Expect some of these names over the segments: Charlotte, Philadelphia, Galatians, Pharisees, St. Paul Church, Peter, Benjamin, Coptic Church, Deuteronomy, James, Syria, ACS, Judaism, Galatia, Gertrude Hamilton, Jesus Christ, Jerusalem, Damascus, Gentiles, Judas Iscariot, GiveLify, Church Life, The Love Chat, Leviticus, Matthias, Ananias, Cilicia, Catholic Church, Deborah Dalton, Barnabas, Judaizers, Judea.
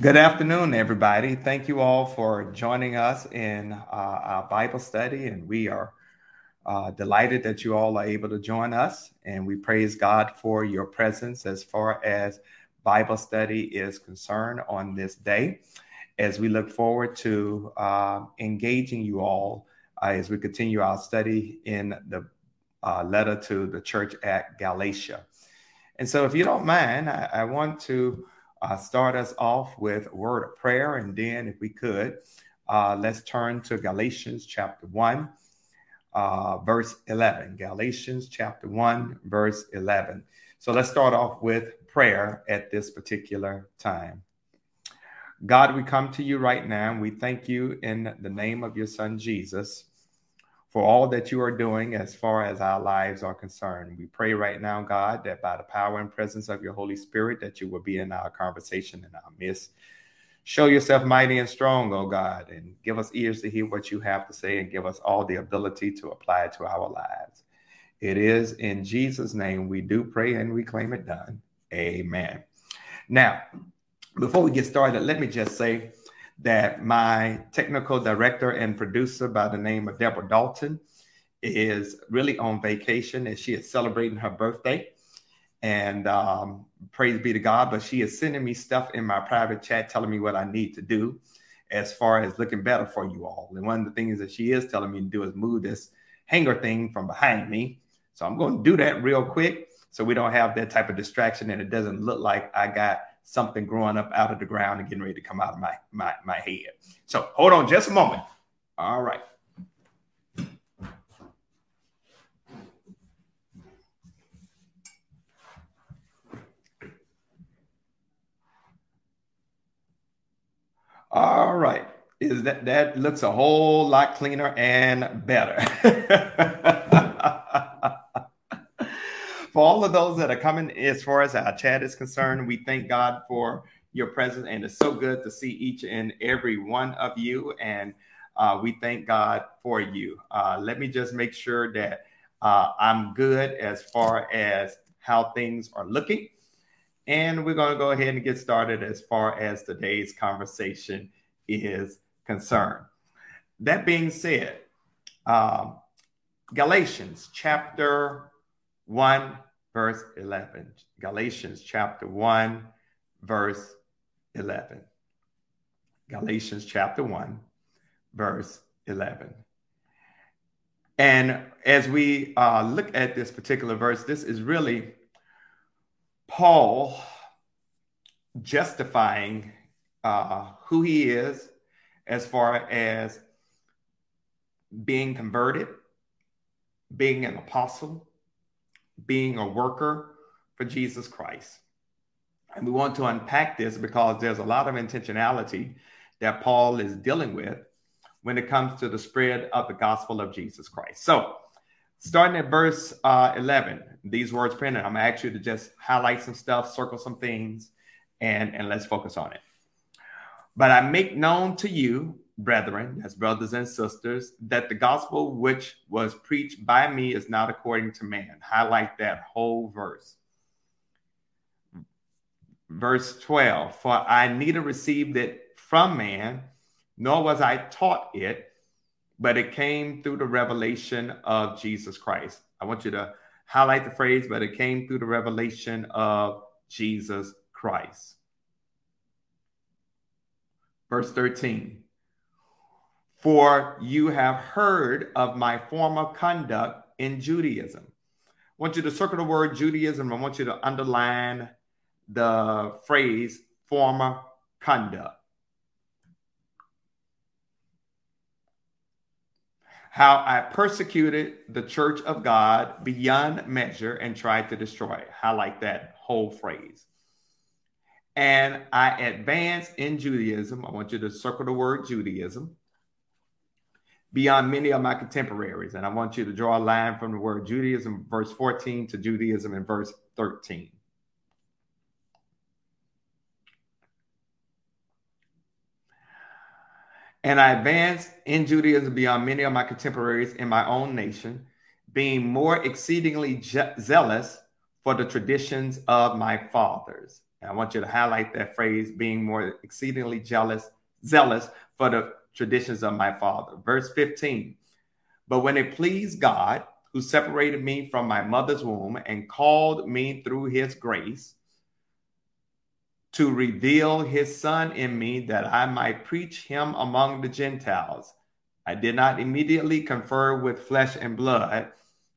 Good afternoon, everybody. Thank you all for joining us in our Bible study, and we are delighted that you all are able to join us, and we praise God for your presence as far as Bible study is concerned on this day, as we look forward to engaging you all as we continue our study in the letter to the church at Galatia. And so if you don't mind, I want to start us off with a word of prayer. And then if we could, let's turn to Galatians chapter 1, verse 11. Galatians chapter 1, verse 11. So let's start off with prayer at this particular time. God, we come to you right now, and we thank you in the name of your son, Jesus, for all that you are doing as far as our lives are concerned. We pray right now, God, that by the power and presence of your Holy Spirit, that you will be in our conversation, in our midst. Show yourself mighty and strong, oh God, and give us ears to hear what you have to say, and give us all the ability to apply it to our lives. It is in Jesus' name we do pray, and we claim it done. Amen. Now, before we get started, let me just say that my technical director and producer by the name of Deborah Dalton is really on vacation, and she is celebrating her birthday. And praise be to God, but she is sending me stuff in my private chat telling me what I need to do as far as looking better for you all. And one of the things that she is telling me to do is move this hanger thing from behind me. So I'm going to do that real quick so we don't have that type of distraction, and it doesn't look like I got something growing up out of the ground and getting ready to come out of my head. So hold on just a moment. All right. All right. Is that looks a whole lot cleaner and better. For all of those that are coming, as far as our chat is concerned, we thank God for your presence, and it's so good to see each and every one of you, and we thank God for you. Let me just make sure that I'm good as far as how things are looking, and we're going to go ahead and get started as far as today's conversation is concerned. That being said, Galatians chapter 1 verse 11. Galatians chapter 1 verse 11. Galatians chapter 1 verse 11. And as we look at this particular verse, this is really Paul justifying who he is as far as being converted, being an apostle, being a worker for Jesus Christ. And we want to unpack this because there's a lot of intentionality that Paul is dealing with when it comes to the spread of the gospel of Jesus Christ. So starting at verse 11, these words printed, I'm going to ask you to just highlight some stuff, circle some things, and let's focus on it. But I make known to you, brethren, as brothers and sisters, that the gospel which was preached by me is not according to man. Highlight that whole verse. Verse 12, for I neither received it from man, nor was I taught it, but it came through the revelation of Jesus Christ. I want you to highlight the phrase, but it came through the revelation of Jesus Christ. Verse 13. For you have heard of my former conduct in Judaism. I want you to circle the word Judaism. I want you to underline the phrase former conduct. How I persecuted the church of God beyond measure and tried to destroy it. Highlight that whole phrase. And I advanced in Judaism. I want you to circle the word Judaism. Beyond many of my contemporaries. And I want you to draw a line from the word Judaism, verse 14, to Judaism in verse 13. And I advanced in Judaism beyond many of my contemporaries in my own nation, being more exceedingly zealous for the traditions of my fathers. And I want you to highlight that phrase, being more exceedingly zealous for the traditions of my father. Verse 15, but when it pleased God, who separated me from my mother's womb and called me through his grace to reveal his son in me that I might preach him among the Gentiles, I did not immediately confer with flesh and blood,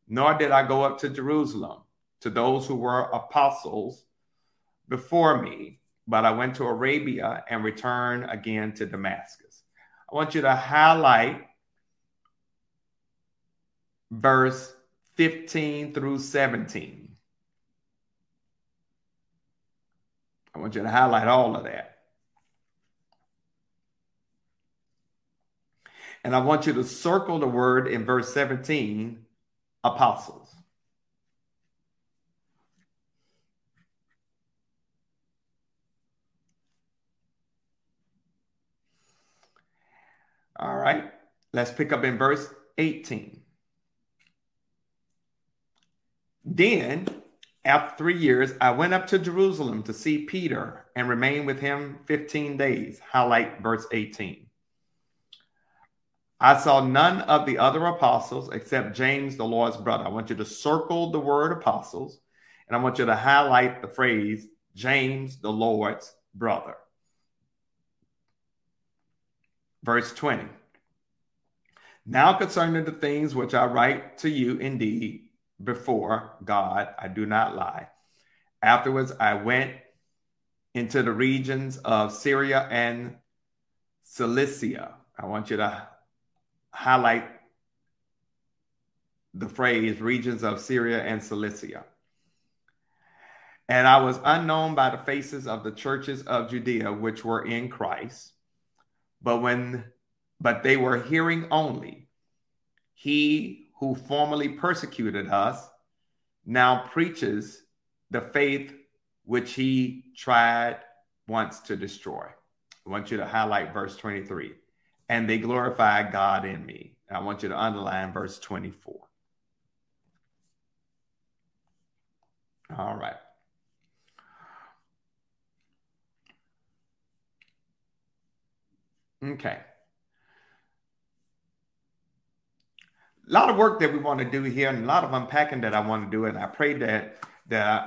nor did I go up to Jerusalem to those who were apostles before me, but I went to Arabia and returned again to Damascus. I want you to highlight verse 15 through 17. I want you to highlight all of that. And I want you to circle the word in verse 17, apostles. All right, let's pick up in verse 18. Then, after 3 years, I went up to Jerusalem to see Peter and remained with him 15 days. Highlight verse 18. I saw none of the other apostles except James, the Lord's brother. I want you to circle the word apostles, and I want you to highlight the phrase James, the Lord's brother. Verse 20. Now concerning the things which I write to you indeed, before God, I do not lie. Afterwards, I went into the regions of Syria and Cilicia. I want you to highlight the phrase regions of Syria and Cilicia. And I was unknown by the faces of the churches of Judea, which were in Christ. But they were hearing only, he who formerly persecuted us, now preaches the faith which he tried once to destroy. I want you to highlight verse 23. And they glorified God in me. I want you to underline verse 24. All right. Okay. A lot of work that we want to do here and a lot of unpacking that I want to do. And I pray that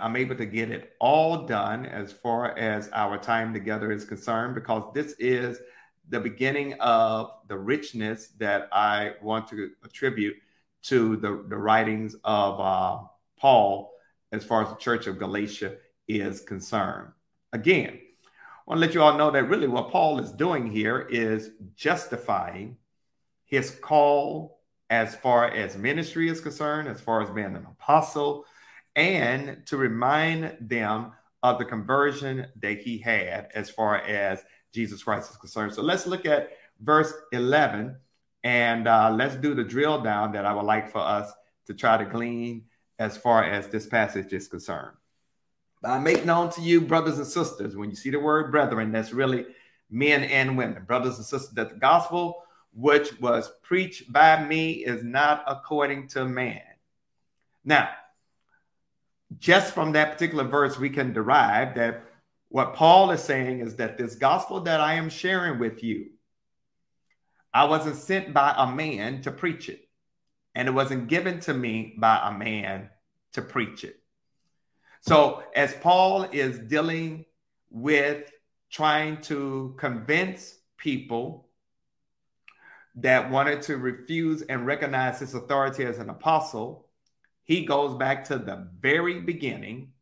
I'm able to get it all done as far as our time together is concerned, because this is the beginning of the richness that I want to attribute to the writings of Paul as far as the Church of Galatia is concerned. Again, I want to let you all know that really what Paul is doing here is justifying his call as far as ministry is concerned, as far as being an apostle, and to remind them of the conversion that he had as far as Jesus Christ is concerned. So let's look at verse 11, and let's do the drill down that I would like for us to try to glean as far as this passage is concerned. I make known to you, brothers and sisters, when you see the word brethren, that's really men and women, brothers and sisters, that the gospel which was preached by me is not according to man. Now, just from that particular verse, we can derive that what Paul is saying is that this gospel that I am sharing with you, I wasn't sent by a man to preach it, and it wasn't given to me by a man to preach it. So as Paul is dealing with trying to convince people that wanted to refuse and recognize his authority as an apostle, he goes back to the very beginning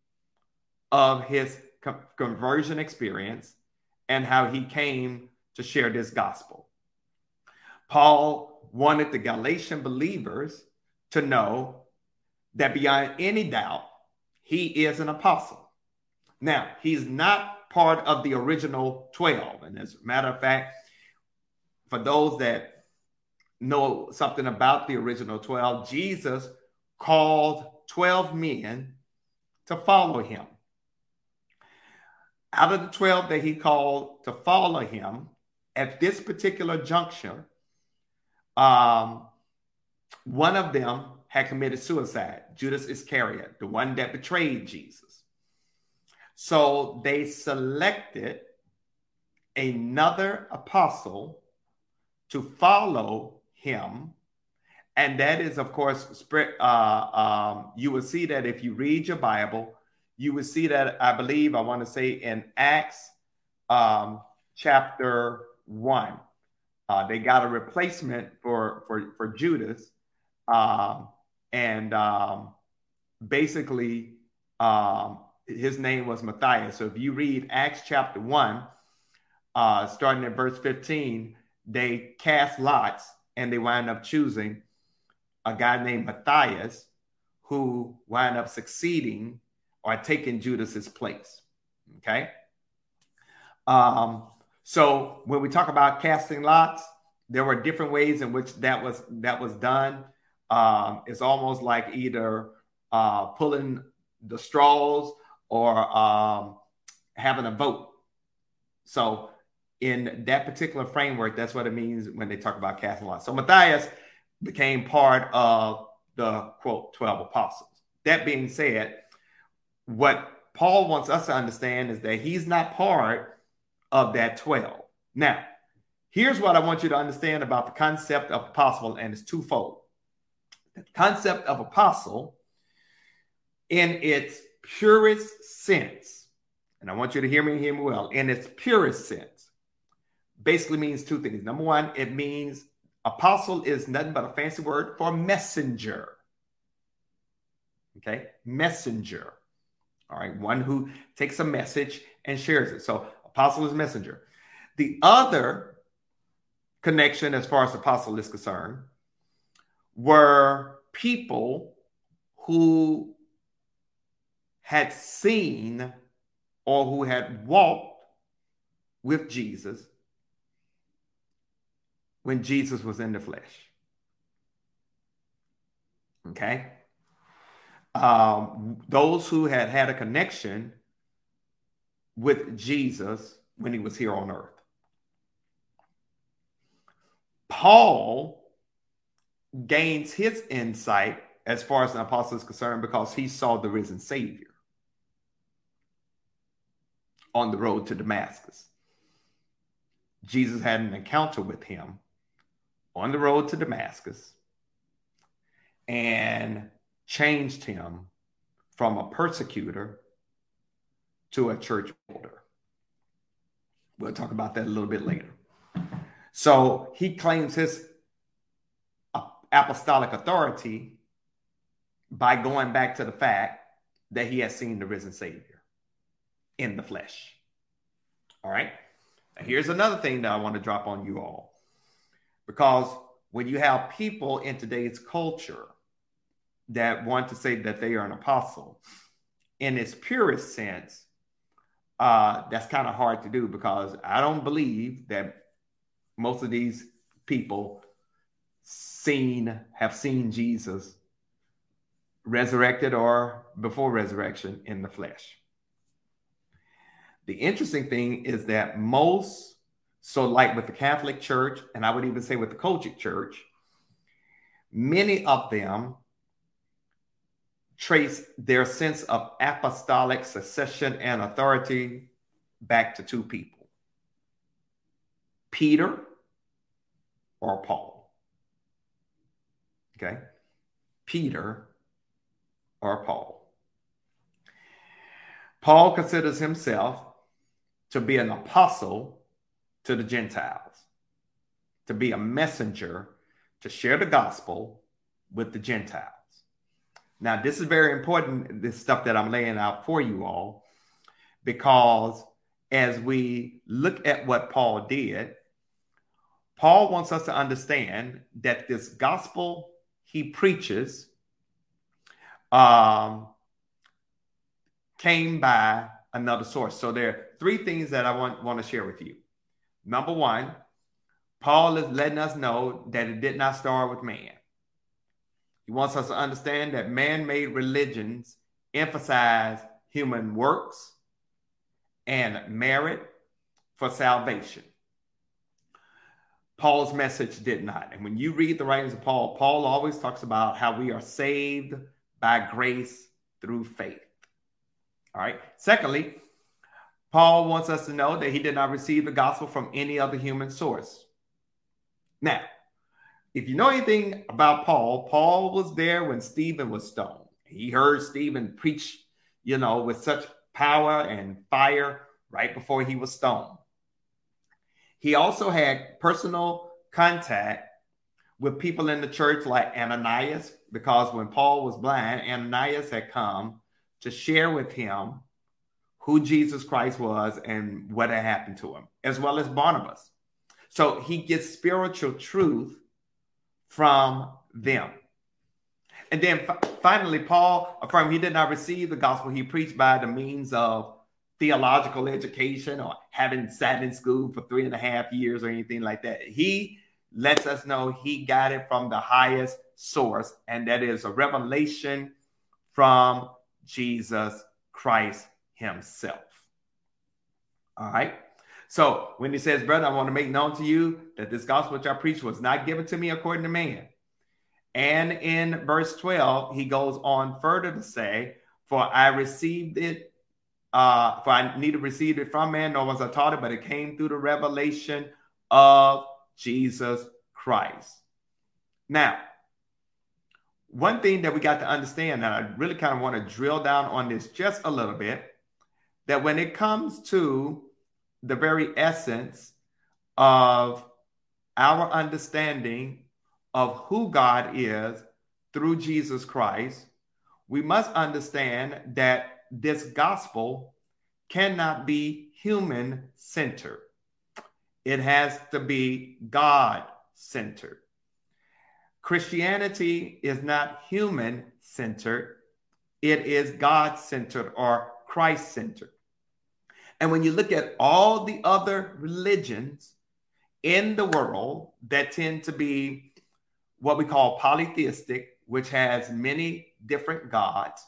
of his conversion experience and how he came to share this gospel. Paul wanted the Galatian believers to know that beyond any doubt, he is an apostle. Now, he's not part of the original 12. And as a matter of fact, for those that know something about the original 12, Jesus called 12 men to follow him. Out of the 12 that he called to follow him, at this particular juncture, one of them had committed suicide, Judas Iscariot, the one that betrayed Jesus. So they selected another apostle to follow him. And that is, of course, you will see that if you read your Bible, you will see that, I believe, I want to say in Acts chapter 1. They got a replacement for Judas. His name was Matthias. So if you read Acts chapter 1, starting at verse 15, they cast lots and they wind up choosing a guy named Matthias, who wind up succeeding or taking Judas's place. Okay. So when we talk about casting lots, there were different ways in which that was done. It's almost like either pulling the straws or having a vote. So in that particular framework, that's what it means when they talk about casting lots. So Matthias became part of the, quote, 12 apostles. That being said, what Paul wants us to understand is that he's not part of that 12. Now, here's what I want you to understand about the concept of apostle, and it's twofold. The concept of apostle in its purest sense, and I want you to hear me well, in its purest sense, basically means two things. Number one, it means apostle is nothing but a fancy word for messenger. Okay, messenger. All right, one who takes a message and shares it. So apostle is messenger. The other connection as far as apostle is concerned were people who had seen or who had walked with Jesus when Jesus was in the flesh. Okay? Those who had a connection with Jesus when he was here on earth. Paul gains his insight as far as an apostle is concerned because he saw the risen Savior on the road to Damascus. Jesus had an encounter with him on the road to Damascus and changed him from a persecutor to a church builder. We'll talk about that a little bit later. So he claims his apostolic authority by going back to the fact that he has seen the risen Savior in the flesh. All right. Now, here's another thing that I want to drop on you all, because when you have people in today's culture that want to say that they are an apostle in its purest sense, that's kind of hard to do, because I don't believe that most of these people have seen Jesus resurrected or before resurrection in the flesh. The interesting thing is that like with the Catholic Church, and I would even say with the Coptic Church, many of them trace their sense of apostolic succession and authority back to two people, Peter or Paul. Okay, Peter or Paul. Paul considers himself to be an apostle to the Gentiles, to be a messenger, to share the gospel with the Gentiles. Now, this is very important, this stuff that I'm laying out for you all, because as we look at what Paul did, Paul wants us to understand that this gospel he preaches came by another source. So there are three things that I want to share with you. Number one, Paul is letting us know that it did not start with man. He wants us to understand that man-made religions emphasize human works and merit for salvation. Paul's message did not. And when you read the writings of Paul, Paul always talks about how we are saved by grace through faith. All right. Secondly, Paul wants us to know that he did not receive the gospel from any other human source. Now, if you know anything about Paul, Paul was there when Stephen was stoned. He heard Stephen preach, you know, with such power and fire right before he was stoned. He also had personal contact with people in the church like Ananias, because when Paul was blind, Ananias had come to share with him who Jesus Christ was and what had happened to him, as well as Barnabas. So he gets spiritual truth from them. And then finally, Paul affirmed he did not receive the gospel he preached by the means of theological education or having sat in school for 3.5 years or anything like that. He lets us know he got it from the highest source, and that is a revelation from Jesus Christ himself. All right. So when he says, brother, I want to make known to you that this gospel which I preached was not given to me according to man. And in verse 12, he goes on further to say, for I neither received it from man, nor was I taught it, but it came through the revelation of Jesus Christ. Now, one thing that we got to understand, and I really kind of want to drill down on this just a little bit, that when it comes to the very essence of our understanding of who God is through Jesus Christ, we must understand that this gospel cannot be human-centered. It has to be God-centered. Christianity is not human-centered. It is God-centered or Christ-centered. And when you look at all the other religions in the world that tend to be what we call polytheistic, which has many different gods,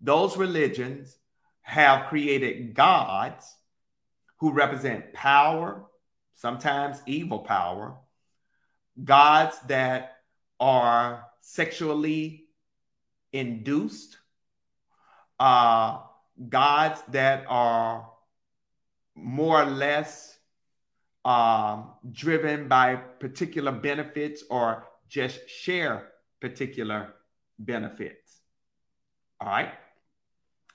those religions have created gods who represent power, sometimes evil power, gods that are sexually induced, gods that are more or less driven by particular benefits or just share particular benefits. All right.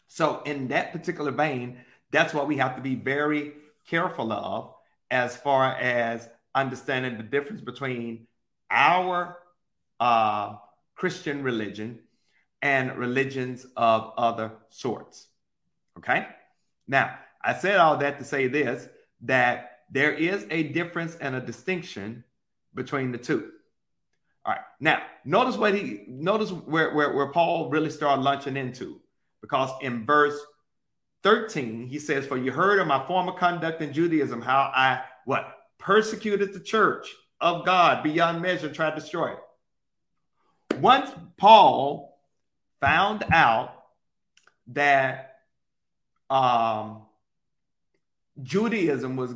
So in that particular vein, that's what we have to be very careful of as far as understanding the difference between our Christian religion and religions of other sorts. Okay? Now, I said all that to say this, that there is a difference and a distinction between the two. All right. Now, notice what where Paul really started launching into. Because in verse 13, he says, for you heard of my former conduct in Judaism, how I, persecuted the church of God beyond measure, tried to destroy it. Once Paul found out that Judaism was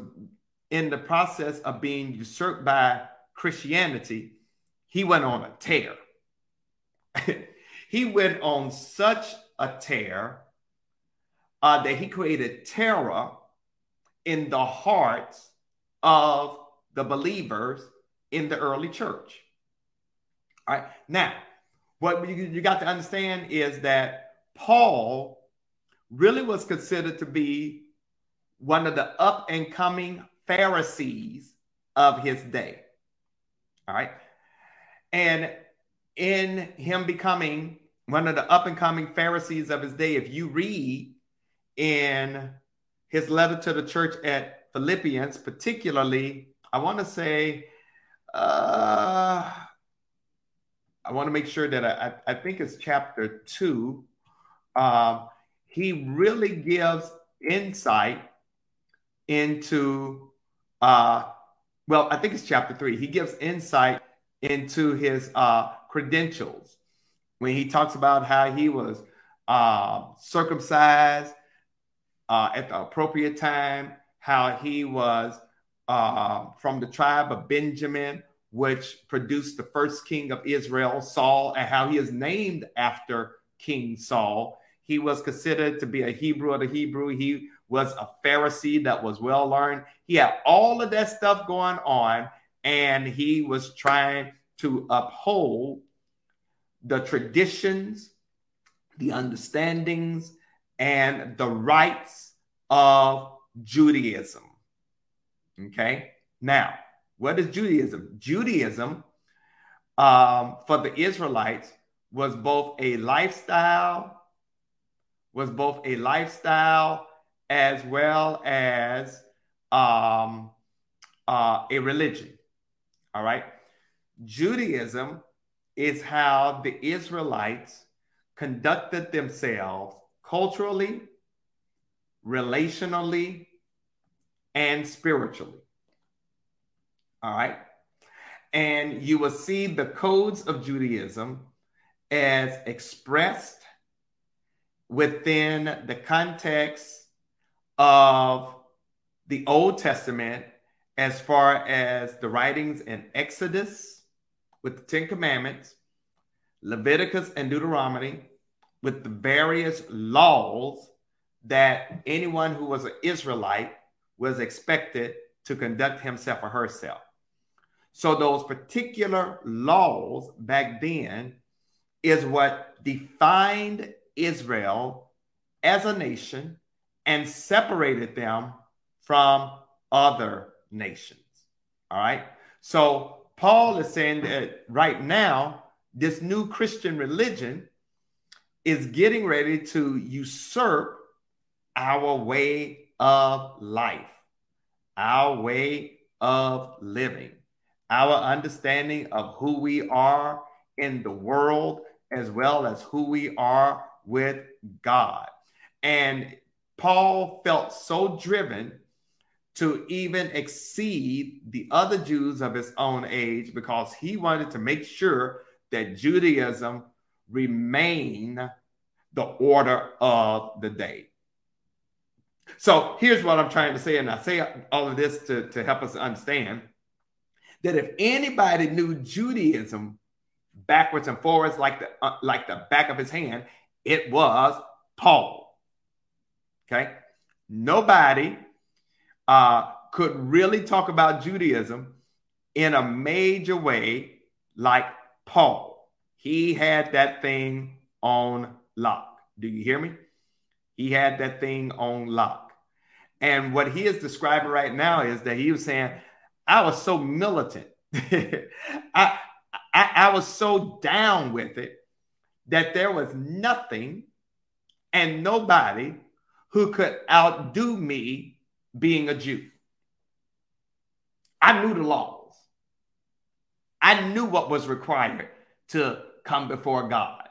in the process of being usurped by Christianity, he went on a tear. He went on such a tear that he created terror in the hearts of the believers in the early church. All right. Now, what you got to understand is that Paul really was considered to be one of the up and coming Pharisees of his day. All right. And in him becoming one of the up-and-coming Pharisees of his day, if you read in his letter to the church at Philippians, particularly, I think it's chapter 2. He really gives insight into, I think it's chapter 3. He gives insight into his credentials, when he talks about how he was circumcised at the appropriate time, how he was from the tribe of Benjamin, which produced the first king of Israel, Saul, and how he is named after King Saul. He was considered to be a Hebrew of the Hebrew. He was a Pharisee that was well learned. He had all of that stuff going on, and he was trying to uphold the traditions, the understandings, and the rights of Judaism. Okay, now, what is Judaism? Judaism, for the Israelites, was both a lifestyle as well as a religion. All right. Judaism is how the Israelites conducted themselves culturally, relationally, and spiritually. All right. And you will see the codes of Judaism as expressed within the context of the Old Testament, as far as the writings in Exodus with the Ten Commandments, Leviticus and Deuteronomy with the various laws that anyone who was an Israelite was expected to conduct himself or herself. So those particular laws back then is what defined Israel as a nation and separated them from other nations. All right. So Paul is saying that right now, this new Christian religion is getting ready to usurp our way of life, our way of living, our understanding of who we are in the world, as well as who we are with God. And Paul felt so driven to even exceed the other Jews of his own age, because he wanted to make sure that Judaism remained the order of the day. So here's what I'm trying to say, and I say all of this to help us understand that if anybody knew Judaism backwards and forwards like the back of his hand, it was Paul. Okay? Nobody could really talk about Judaism in a major way like Paul. He had that thing on lock. Do you hear me? He had that thing on lock. And what he is describing right now is that he was saying, I was so militant. I was so down with it that there was nothing and nobody who could outdo me being a Jew. I knew the laws. I knew what was required to come before God.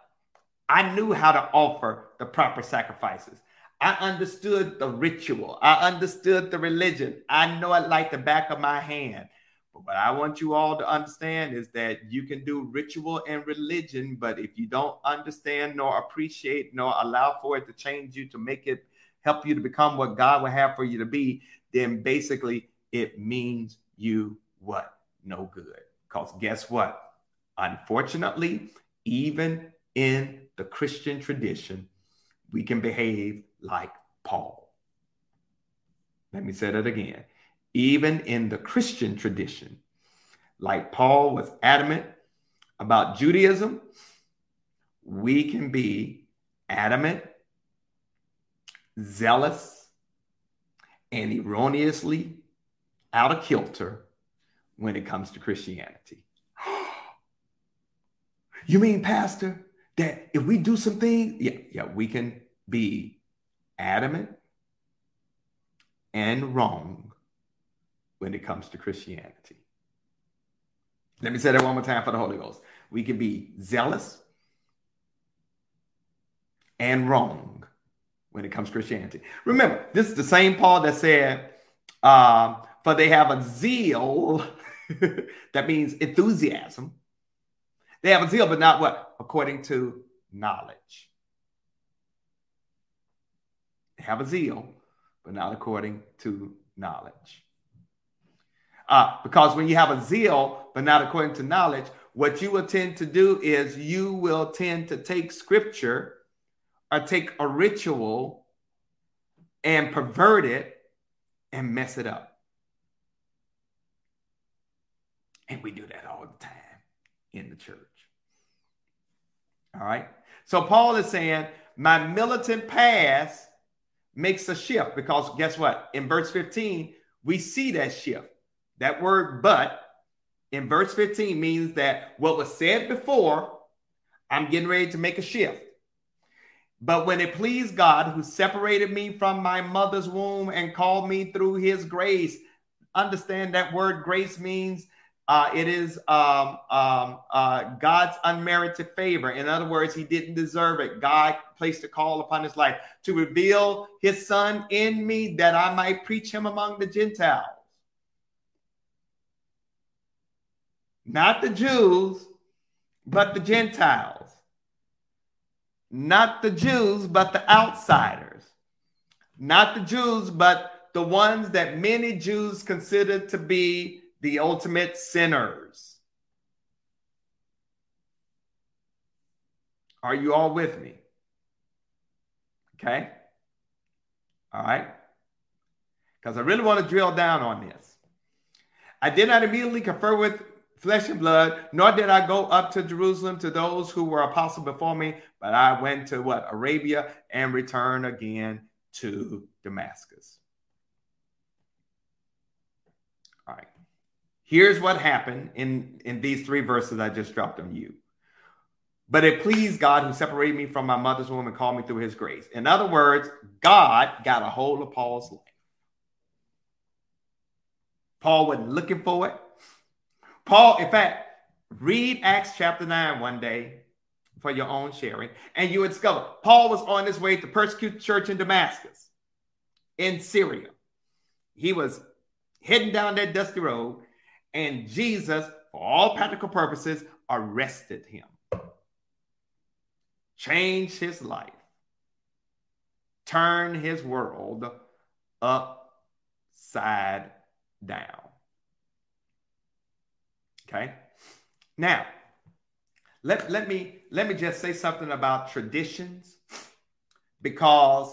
I knew how to offer the proper sacrifices. I understood the ritual. I understood the religion. I know it like the back of my hand. But what I want you all to understand is that you can do ritual and religion, but if you don't understand nor appreciate nor allow for it to change you, to make it help you to become what God would have for you to be, then basically it means you what? No good. Because guess what? Unfortunately, even in the Christian tradition, we can behave like Paul. Let me say that again. Even in the Christian tradition, like Paul was adamant about Judaism, we can be adamant, zealous, and erroneously out of kilter when it comes to Christianity. You mean, Pastor, that if we do some things, yeah, we can be adamant and wrong when it comes to Christianity. Let me say that one more time for the Holy Ghost. We can be zealous and wrong when it comes to Christianity. Remember, this is the same Paul that said, for they have a zeal, that means enthusiasm. They have a zeal, but not what? According to knowledge. They have a zeal, but not according to knowledge. Because when you have a zeal, but not according to knowledge, what you will tend to do is you will tend to take scripture or take a ritual and pervert it and mess it up. And we do that all the time in the church. All right. So Paul is saying my militant past makes a shift, because guess what? In verse 15, we see that shift. That word "but" in verse 15 means that what was said before, I'm getting ready to make a shift. But when it pleased God, who separated me from my mother's womb and called me through his grace. Understand that word grace means it is God's unmerited favor. In other words, he didn't deserve it. God placed a call upon his life to reveal his son in me that I might preach him among the Gentiles. Not the Jews, but the Gentiles. Not the Jews, but the outsiders. Not the Jews, but the ones that many Jews consider to be the ultimate sinners. Are you all with me? Okay. All right. Because I really want to drill down on this. I did not immediately confer with flesh and blood, nor did I go up to Jerusalem to those who were apostles before me, but I went to Arabia and returned again to Damascus. All right. Here's what happened in these three verses I just dropped on you. But it pleased God who separated me from my mother's womb and called me through his grace. In other words, God got a hold of Paul's life. Paul wasn't looking for it. Paul, in fact, read Acts chapter 9 one day for your own sharing, and you would discover Paul was on his way to persecute the church in Damascus, in Syria. He was heading down that dusty road, and Jesus, for all practical purposes, arrested him, changed his life, turned his world upside down. Okay. Now, let me just say something about traditions, because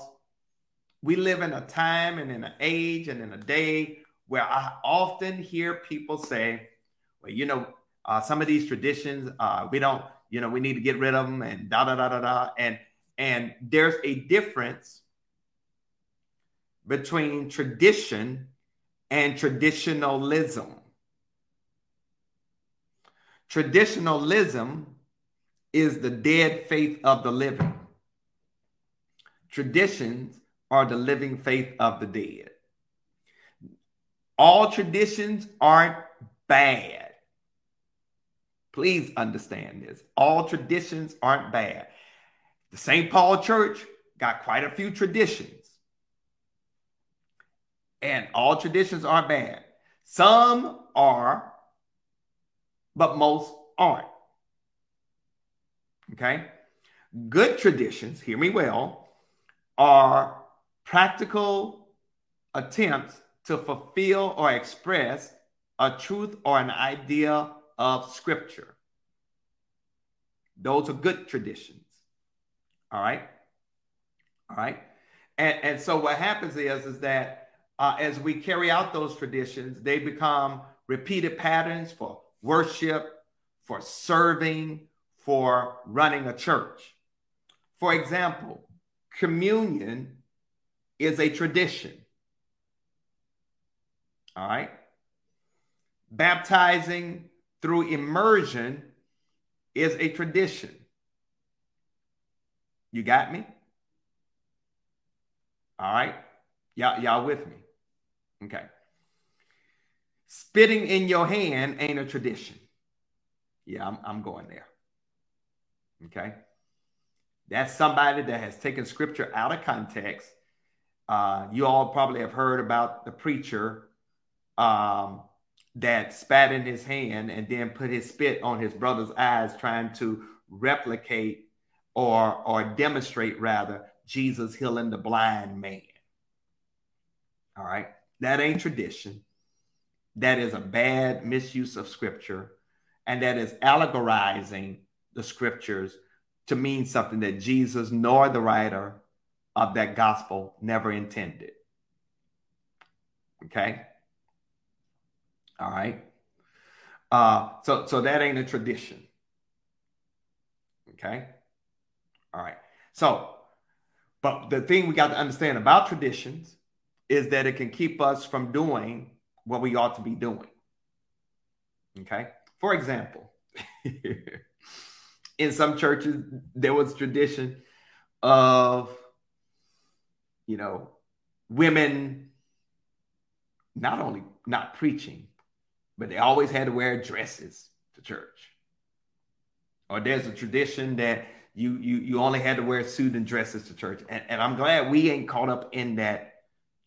we live in a time and in an age and in a day where I often hear people say, well, some of these traditions, we need to get rid of them and And there's a difference between tradition and traditionalism. Traditionalism is the dead faith of the living. Traditions are the living faith of the dead. All traditions aren't bad. Please understand this. All traditions aren't bad. The St. Paul Church got quite a few traditions, and all traditions aren't bad. Some are, but most aren't. Okay? Good traditions, hear me well, are practical attempts to fulfill or express a truth or an idea of Scripture. Those are good traditions. All right? All right? And so what happens is that as we carry out those traditions, they become repeated patterns for worship, for serving, for running a church. For example, communion is a tradition. All right? Baptizing through immersion is a tradition. You got me? All right? Y'all with me? Okay. Spitting in your hand ain't a tradition. Yeah, I'm going there. Okay. That's somebody that has taken scripture out of context. You all probably have heard about the preacher that spat in his hand and then put his spit on his brother's eyes, trying to replicate or demonstrate, rather, Jesus healing the blind man. All right. That ain't tradition. that is a bad misuse of scripture, and that is allegorizing the scriptures to mean something that Jesus nor the writer of that gospel never intended. Okay. All right. So that ain't a tradition. Okay. All right. So, but the thing we got to understand about traditions is that it can keep us from doing what we ought to be doing. Okay. For example, in some churches, there was tradition of, you know, women not only not preaching, but they always had to wear dresses to church. Or there's a tradition that you only had to wear a suit and dresses to church. And I'm glad we ain't caught up in that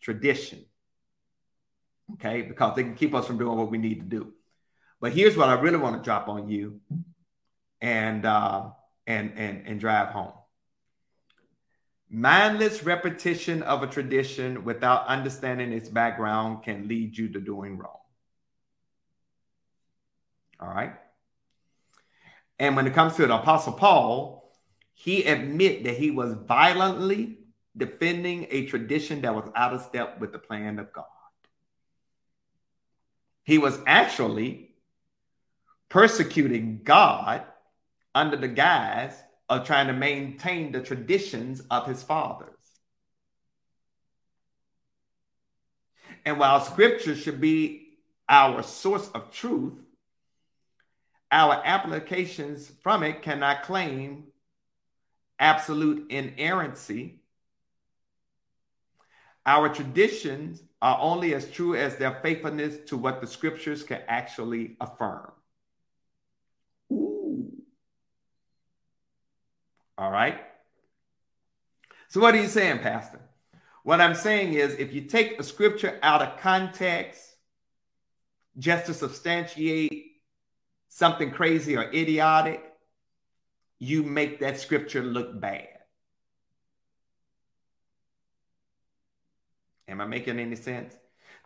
tradition. Okay, because they can keep us from doing what we need to do. But here's what I really want to drop on you and drive home. Mindless repetition of a tradition without understanding its background can lead you to doing wrong. All right. And when it comes to the Apostle Paul, he admitted that he was violently defending a tradition that was out of step with the plan of God. He was actually persecuting God under the guise of trying to maintain the traditions of his fathers. And while scripture should be our source of truth, our applications from it cannot claim absolute inerrancy. Our traditions are only as true as their faithfulness to what the scriptures can actually affirm. Ooh. All right. So what are you saying, Pastor? What I'm saying is, if you take a scripture out of context just to substantiate something crazy or idiotic, you make that scripture look bad. Am I making any sense?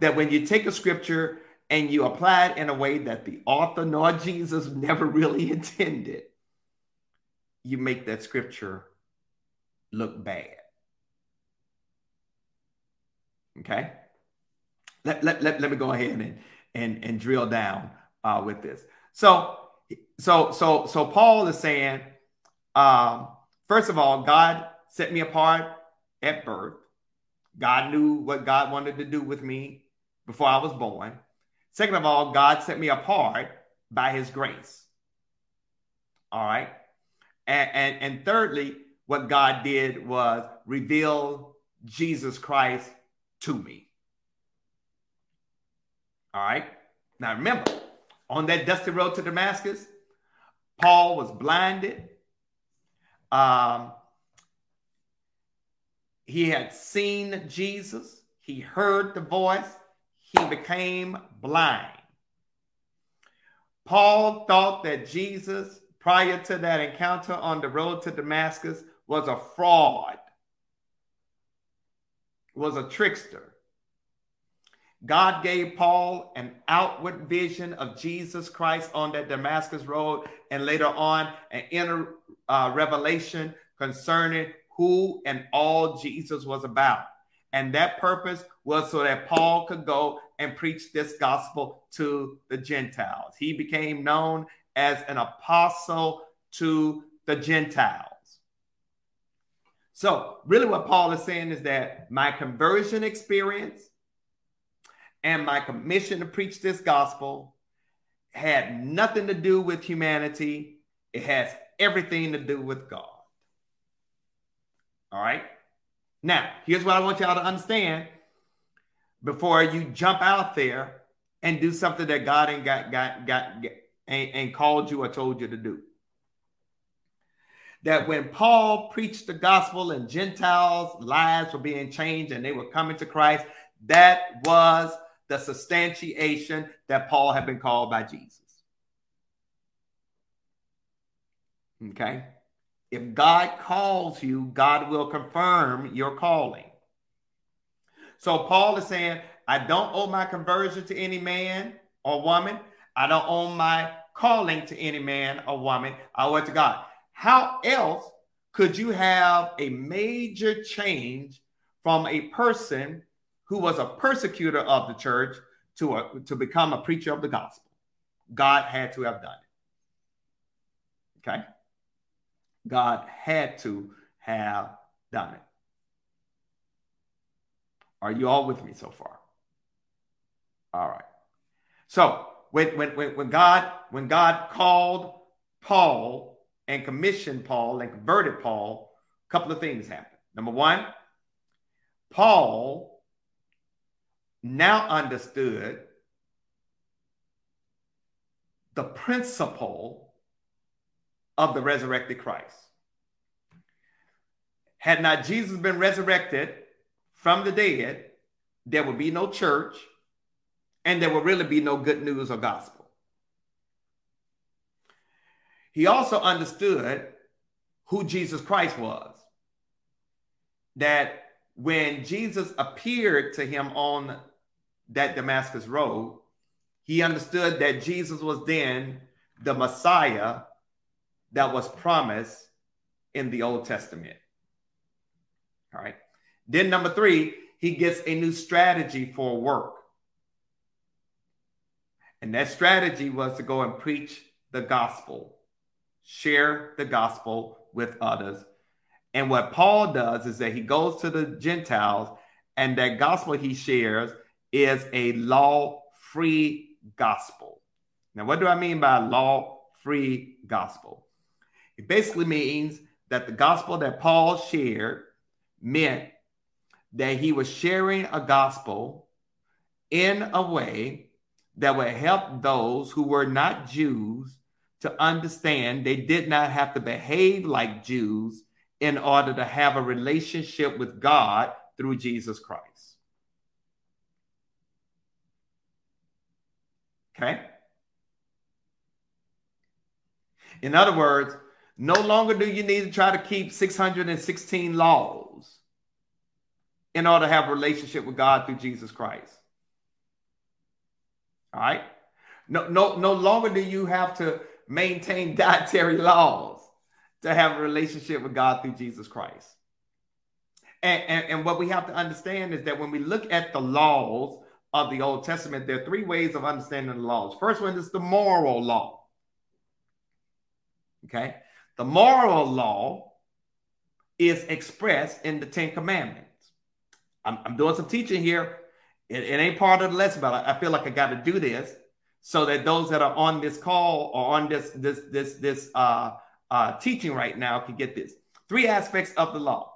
That when you take a scripture and you apply it in a way that the author nor Jesus never really intended, you make that scripture look bad. Okay? Let me go ahead and drill down with this. So Paul is saying, first of all, God set me apart at birth. God knew what God wanted to do with me before I was born. Second of all, God set me apart by his grace. All right. And thirdly, what God did was reveal Jesus Christ to me. All right. Now remember, on that dusty road to Damascus, Paul was blinded. He had seen Jesus. He heard the voice. He became blind. Paul thought that Jesus, prior to that encounter on the road to Damascus, was a fraud, was a trickster. God gave Paul an outward vision of Jesus Christ on that Damascus road, and later on an inner revelation concerning who and all Jesus was about. And that purpose was so that Paul could go and preach this gospel to the Gentiles. He became known as an apostle to the Gentiles. So really what Paul is saying is that my conversion experience and my commission to preach this gospel had nothing to do with humanity. It has everything to do with God. All right. Now, here's what I want y'all to understand before you jump out there and do something that God ain't ain't called you or told you to do. That when Paul preached the gospel and Gentiles' lives were being changed and they were coming to Christ, that was the substantiation that Paul had been called by Jesus. Okay? If God calls you, God will confirm your calling. So Paul is saying, I don't owe my conversion to any man. or woman. I don't own my calling to any man or woman. I owe it to God. How else could you have a major change from a person who was a persecutor of the church to become a preacher of the gospel? God had to have done it. Okay? God had to have done it. Are you all with me so far? All right. So when God called Paul and commissioned Paul and converted Paul, a couple of things happened. Number one, Paul now understood the principle of the resurrected Christ. Had not Jesus been resurrected from the dead, there would be no church, and there would really be no good news or gospel. He also understood who Jesus Christ was. That when Jesus appeared to him on that Damascus road, he understood that Jesus was then the Messiah that was promised in the Old Testament. All right. Then number three, he gets a new strategy for work. And that strategy was to go and preach the gospel, share the gospel with others. And what Paul does is that he goes to the Gentiles, and that gospel he shares is a law-free gospel. Now, what do I mean by law-free gospel? It basically means that the gospel that Paul shared meant that he was sharing a gospel in a way that would help those who were not Jews to understand they did not have to behave like Jews in order to have a relationship with God through Jesus Christ. Okay? In other words, no longer do you need to try to keep 616 laws in order to have a relationship with God through Jesus Christ. All right? No longer do you have to maintain dietary laws to have a relationship with God through Jesus Christ. And what we have to understand is that when we look at the laws of the Old Testament, there are three ways of understanding the laws. First one is the moral law. Okay? The moral law is expressed in the Ten Commandments. I'm doing some teaching here. It ain't part of the lesson, but I feel like I got to do this so that those that are on this call or on this teaching right now can get this. Three aspects of the law.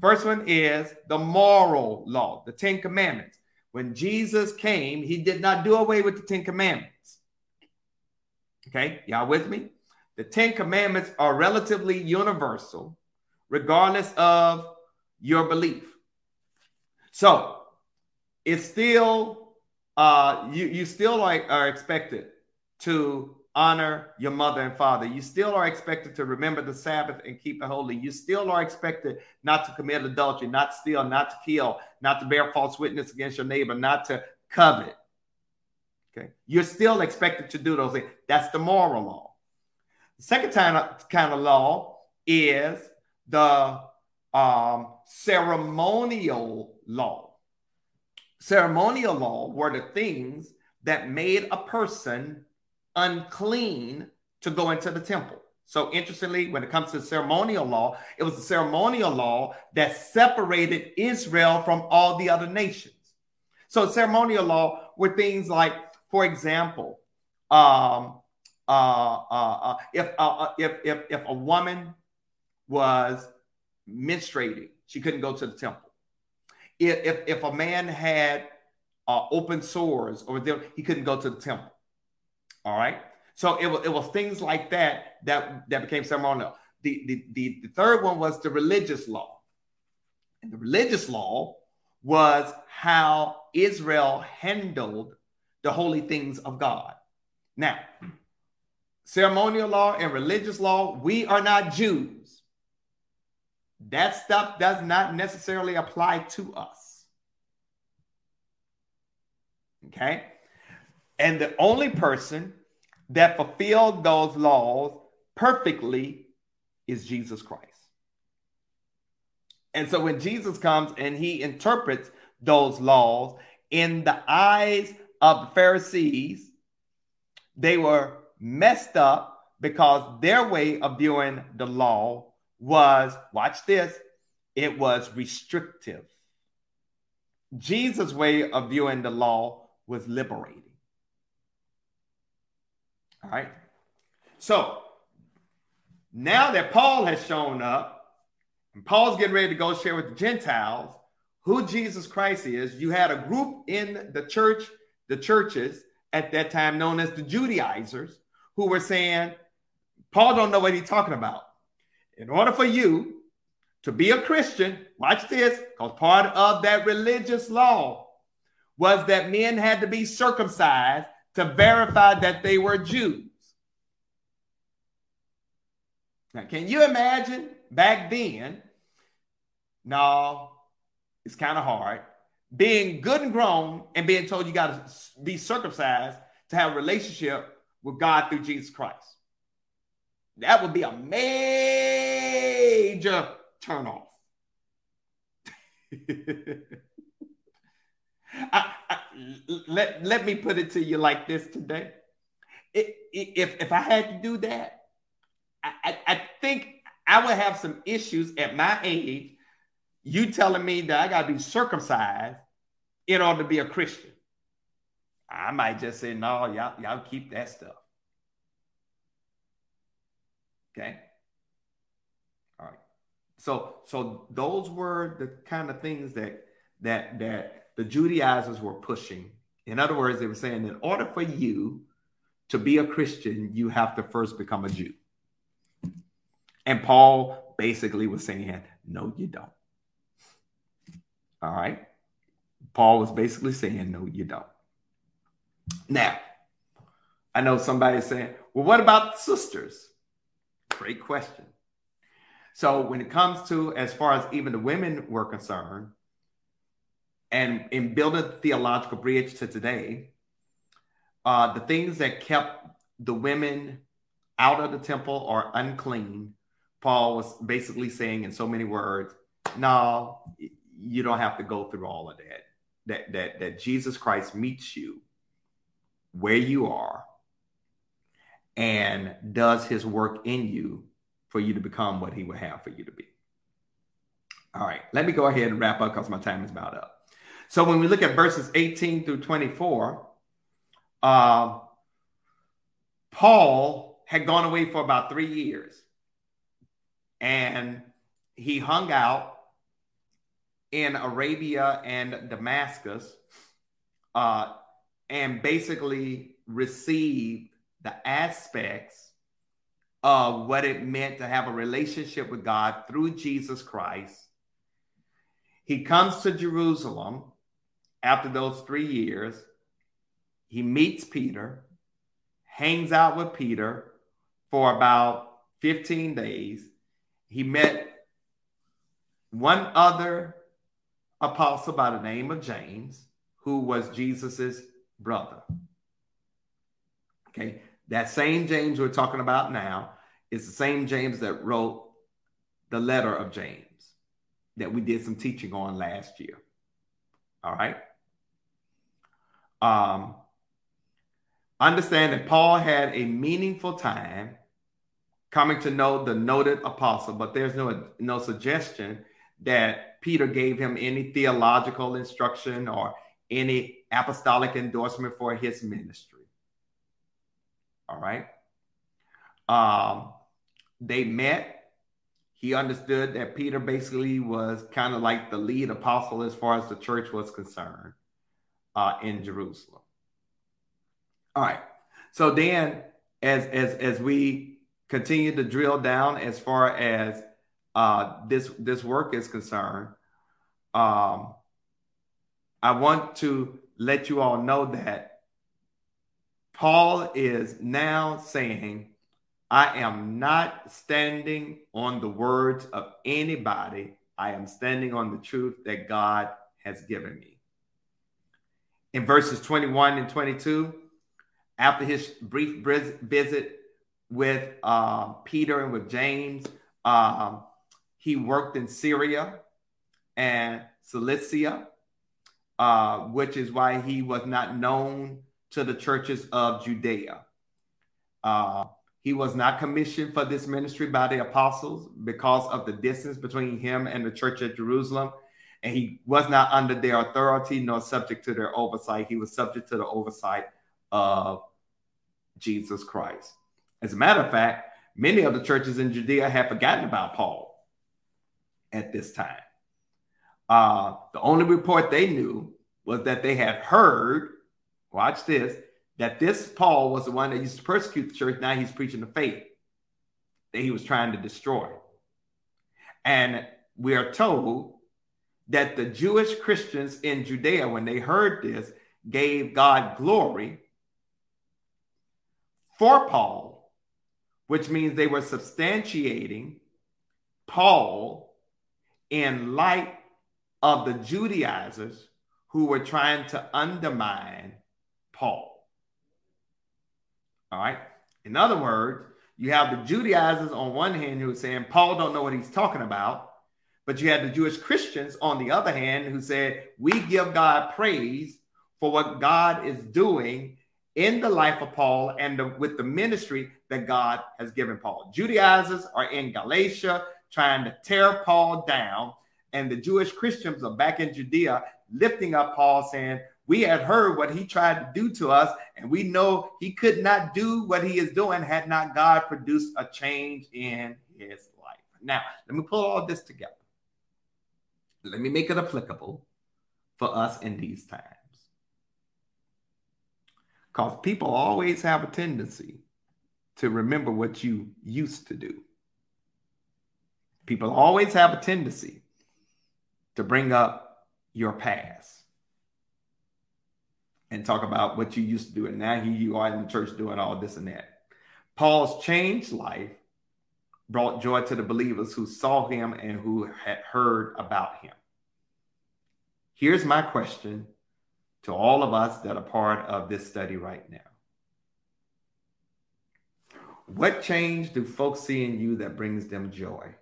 First one is the moral law, the Ten Commandments. When Jesus came, he did not do away with the Ten Commandments. Okay, y'all with me? The Ten Commandments are relatively universal, regardless of your belief. So, it's still, you still are expected to honor your mother and father. You still are expected to remember the Sabbath and keep it holy. You still are expected not to commit adultery, not to steal, not to kill, not to bear false witness against your neighbor, not to covet. Okay, you're still expected to do those things. That's the moral law. The second kind of law is the ceremonial law. Ceremonial law were the things that made a person unclean to go into the temple. So interestingly, when it comes to ceremonial law, it was the ceremonial law that separated Israel from all the other nations. So ceremonial law were things like, for example, if a woman was menstruating, she couldn't go to the temple. If a man had open sores or he couldn't go to the temple, all right. So it was things like that became ceremonial. The third one was the religious law, and the religious law was how Israel handled the holy things of God. Now, ceremonial law and religious law, we are not Jews. That stuff does not necessarily apply to us. Okay? and the only person that fulfilled those laws perfectly is Jesus Christ. And so when Jesus comes and he interprets those laws, in the eyes of the Pharisees, they were messed up because their way of viewing the law was, watch this, it was restrictive. Jesus' way of viewing the law was liberating. All right. So now that Paul has shown up, and Paul's getting ready to go share with the Gentiles who Jesus Christ is, you had a group in the church, the churches at that time known as the Judaizers, who were saying, Paul don't know what he's talking about. In order for you to be a Christian, watch this, because part of that religious law was that men had to be circumcised to verify that they were Jews. Now, can you imagine back then? No, it's kind of hard. Being good and grown and being told you got to be circumcised to have a relationship with God through Jesus Christ. That would be a major turnoff. Let me put it to you like this today. If I had to do that, I think I would have some issues at my age. You telling me that I got to be circumcised in order to be a Christian. I might just say, no, y'all keep that stuff. Okay. All right. So those were the kind of things that the Judaizers were pushing. In other words, they were saying, in order for you to be a Christian, you have to first become a Jew. And Paul basically was saying, no, you don't. All right. Paul was basically saying, no, you don't. Now, I know somebody's saying, well, what about the sisters? Great question. So when it comes to, as far as even the women were concerned, and in building the theological bridge to today, the things that kept the women out of the temple or unclean, Paul was basically saying in so many words, no, you don't have to go through all of that. That Jesus Christ meets you where you are and does his work in you for you to become what he would have for you to be. All right, let me go ahead and wrap up because my time is about up. So when we look at verses 18 through 24, Paul had gone away for about 3 years. And he hung out in Arabia and Damascus, and basically received the aspects of what it meant to have a relationship with God through Jesus Christ. He comes to Jerusalem after those 3 years. He meets Peter, hangs out with Peter for about 15 days. He met one other apostle by the name of James, who was Jesus's brother. Okay, that same James we're talking about now is the same James that wrote the letter of James that we did some teaching on last year. All right. Understand that Paul had a meaningful time coming to know the noted apostle, but there's no suggestion that Peter gave him any theological instruction or any apostolic endorsement for his ministry. All right. They met. He understood that Peter basically was kind of like the lead apostle as far as the church was concerned in Jerusalem. All right. So then as we continue to drill down as far as this work is concerned, I want to let you all know that Paul is now saying, I am not standing on the words of anybody. I am standing on the truth that God has given me. In verses 21 and 22, after his brief visit with Peter and with James, he worked in Syria and Cilicia, which is why he was not known to the churches of Judea. He was not commissioned for this ministry by the apostles because of the distance between him and the church at Jerusalem. And he was not under their authority, nor subject to their oversight. He was subject to the oversight of Jesus Christ. As a matter of fact, many of the churches in Judea had forgotten about Paul at this time. The only report they knew was that they had heard, watch this, that this Paul was the one that used to persecute the church. Now he's preaching the faith that he was trying to destroy. And we are told that the Jewish Christians in Judea, when they heard this, gave God glory for Paul, which means they were substantiating Paul in light of the Judaizers who were trying to undermine Paul. All right. In other words, you have the Judaizers on one hand who are saying Paul don't know what he's talking about, but you had the Jewish Christians on the other hand who said, we give God praise for what God is doing in the life of Paul and with the ministry that God has given Paul. Judaizers are in Galatia trying to tear Paul down, and the Jewish Christians are back in Judea lifting up Paul saying, we had heard what he tried to do to us, and we know he could not do what he is doing had not God produced a change in his life. Now, let me pull all this together. Let me make it applicable for us in these times. Because people always have a tendency to remember what you used to do. People always have a tendency to bring up your past and talk about what you used to do, and now here you are in the church doing all this and that. Paul's changed life brought joy to the believers who saw him and who had heard about him. Here's my question to all of us that are part of this study right now. What change do folks see in you that brings them joy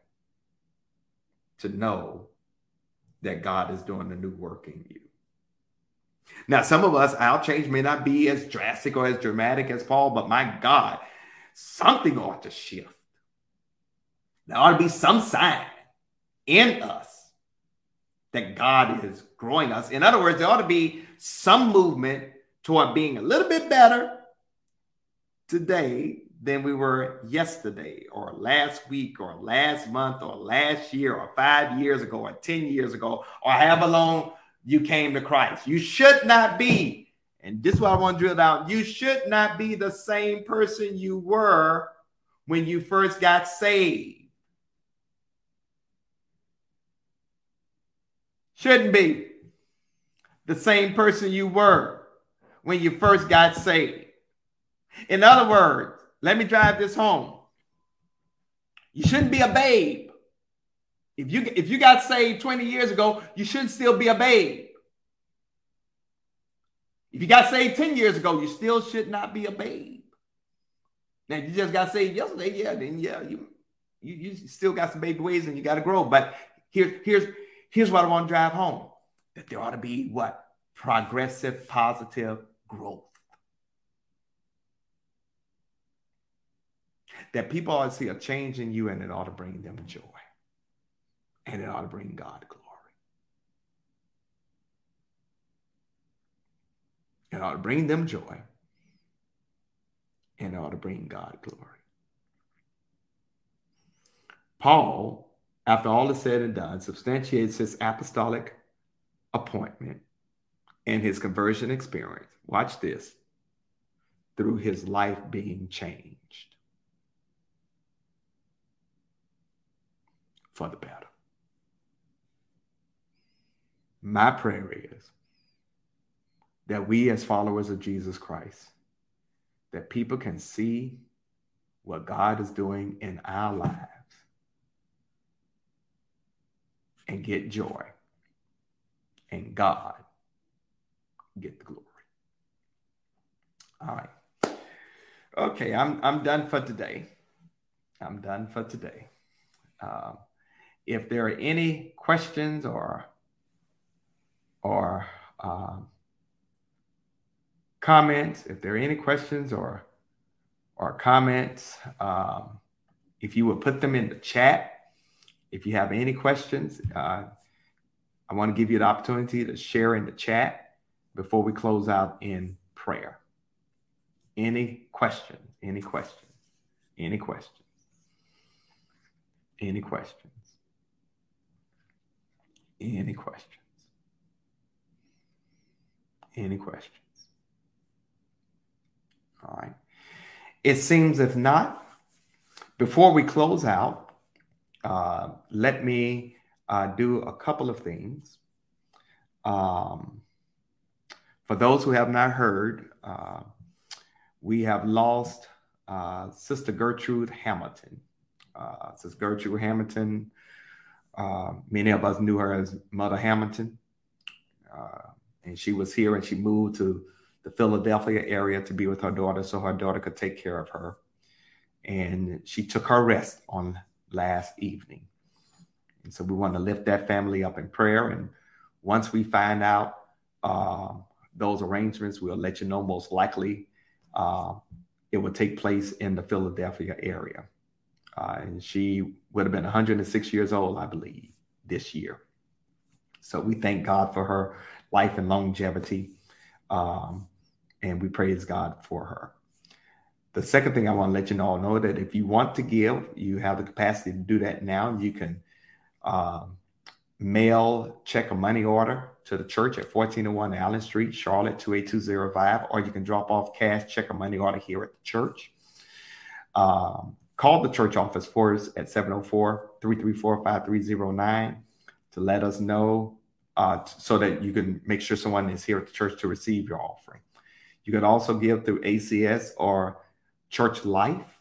to know that God is doing a new work in you? Now, some of us, our change may not be as drastic or as dramatic as Paul, but my God, something ought to shift. There ought to be some sign in us that God is growing us. In other words, there ought to be some movement toward being a little bit better today than we were yesterday or last week or last month or last year or 5 years ago or 10 years ago or however long you came to Christ. You should not be, and this is what I want to drill down, you should not be the same person you were when you first got saved. Shouldn't be the same person you were when you first got saved. In other words, let me drive this home. You shouldn't be a babe. If you got saved 20 years ago, you shouldn't still be a babe. If you got saved 10 years ago, you still should not be a babe. Now, if you just got saved yesterday, you still got some baby ways and you got to grow. But here's what I want to drive home. That there ought to be what? Progressive, positive growth. That people ought to see a change in you and it ought to bring them joy. And it ought to bring God glory. It ought to bring them joy. And it ought to bring God glory. Paul, after all is said and done, substantiates his apostolic appointment and his conversion experience. Watch this. Through his life being changed for the better. My prayer is that we as followers of Jesus Christ, that people can see what God is doing in our lives and get joy and God get the glory. All right. Okay, I'm done for today. I'm done for today. If there are any questions or comments, if you would put them in the chat, if you have any questions, I want to give you the opportunity to share in the chat before we close out in prayer. Any questions? All right. It seems if not, before we close out, let me do a couple of things. For those who have not heard, we have lost Sister Gertrude Hamilton. Sister Gertrude Hamilton, many of us knew her as Mother Hamilton. And she was here, and she moved to the Philadelphia area to be with her daughter so her daughter could take care of her. And she took her rest on last evening. And so we want to lift that family up in prayer. And once we find out those arrangements, we'll let you know. Most likely it will take place in the Philadelphia area. And she would have been 106 years old, I believe, this year. So we thank God for her life and longevity. And we praise God for her. The second thing I want to let you all know that if you want to give, you have the capacity to do that now. You can mail, check, a money order to the church at 1401 Allen Street, Charlotte 28205, or you can drop off cash, check, a money order here at the church. Call the church office for us at 704-334-5309 to let us know so that you can make sure someone is here at the church to receive your offering. You can also give through ACS or Church Life,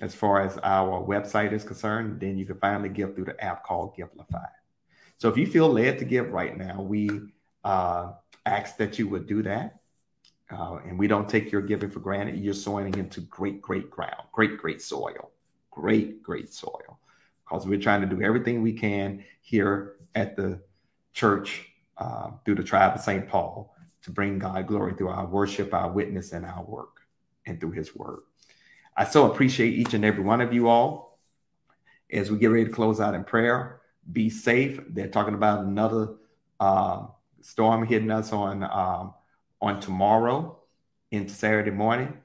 as far as our website is concerned. Then you can finally give through the app called Givelify. So if you feel led to give right now, we ask that you would do that. And we don't take your giving for granted. You're sowing into great, great ground, great soil. Because we're trying to do everything we can here at the church through the tribe of St. Paul to bring God glory through our worship, our witness, and our work, and through his word. I so appreciate each and every one of you all. As we get ready to close out in prayer, be safe. They're talking about another storm hitting us on tomorrow into Saturday morning.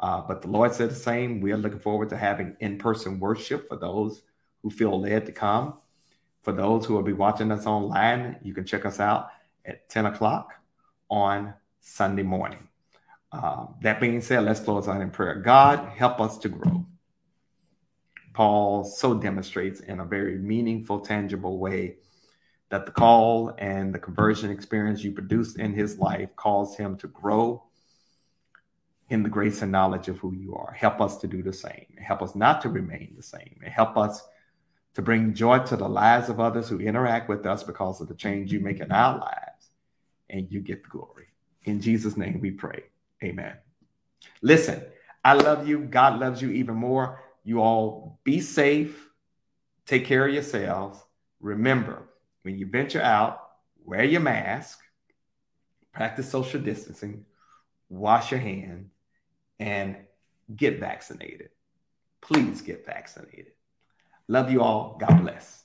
But the Lord said the same. We are looking forward to having in-person worship for those who feel led to come. For those who will be watching us online, you can check us out at 10 o'clock on Sunday morning. That being said, let's close out in prayer. God, help us to grow. Paul so demonstrates in a very meaningful, tangible way that the call and the conversion experience you produced in his life caused him to grow in the grace and knowledge of who you are. Help us to do the same. Help us not to remain the same. Help us to bring joy to the lives of others who interact with us because of the change you make in our lives, and you get the glory. In Jesus' name we pray. Amen. Listen, I love you. God loves you even more. You all be safe. Take care of yourselves. Remember, when you venture out, wear your mask, practice social distancing, wash your hands, and get vaccinated. Please get vaccinated. Love you all. God bless.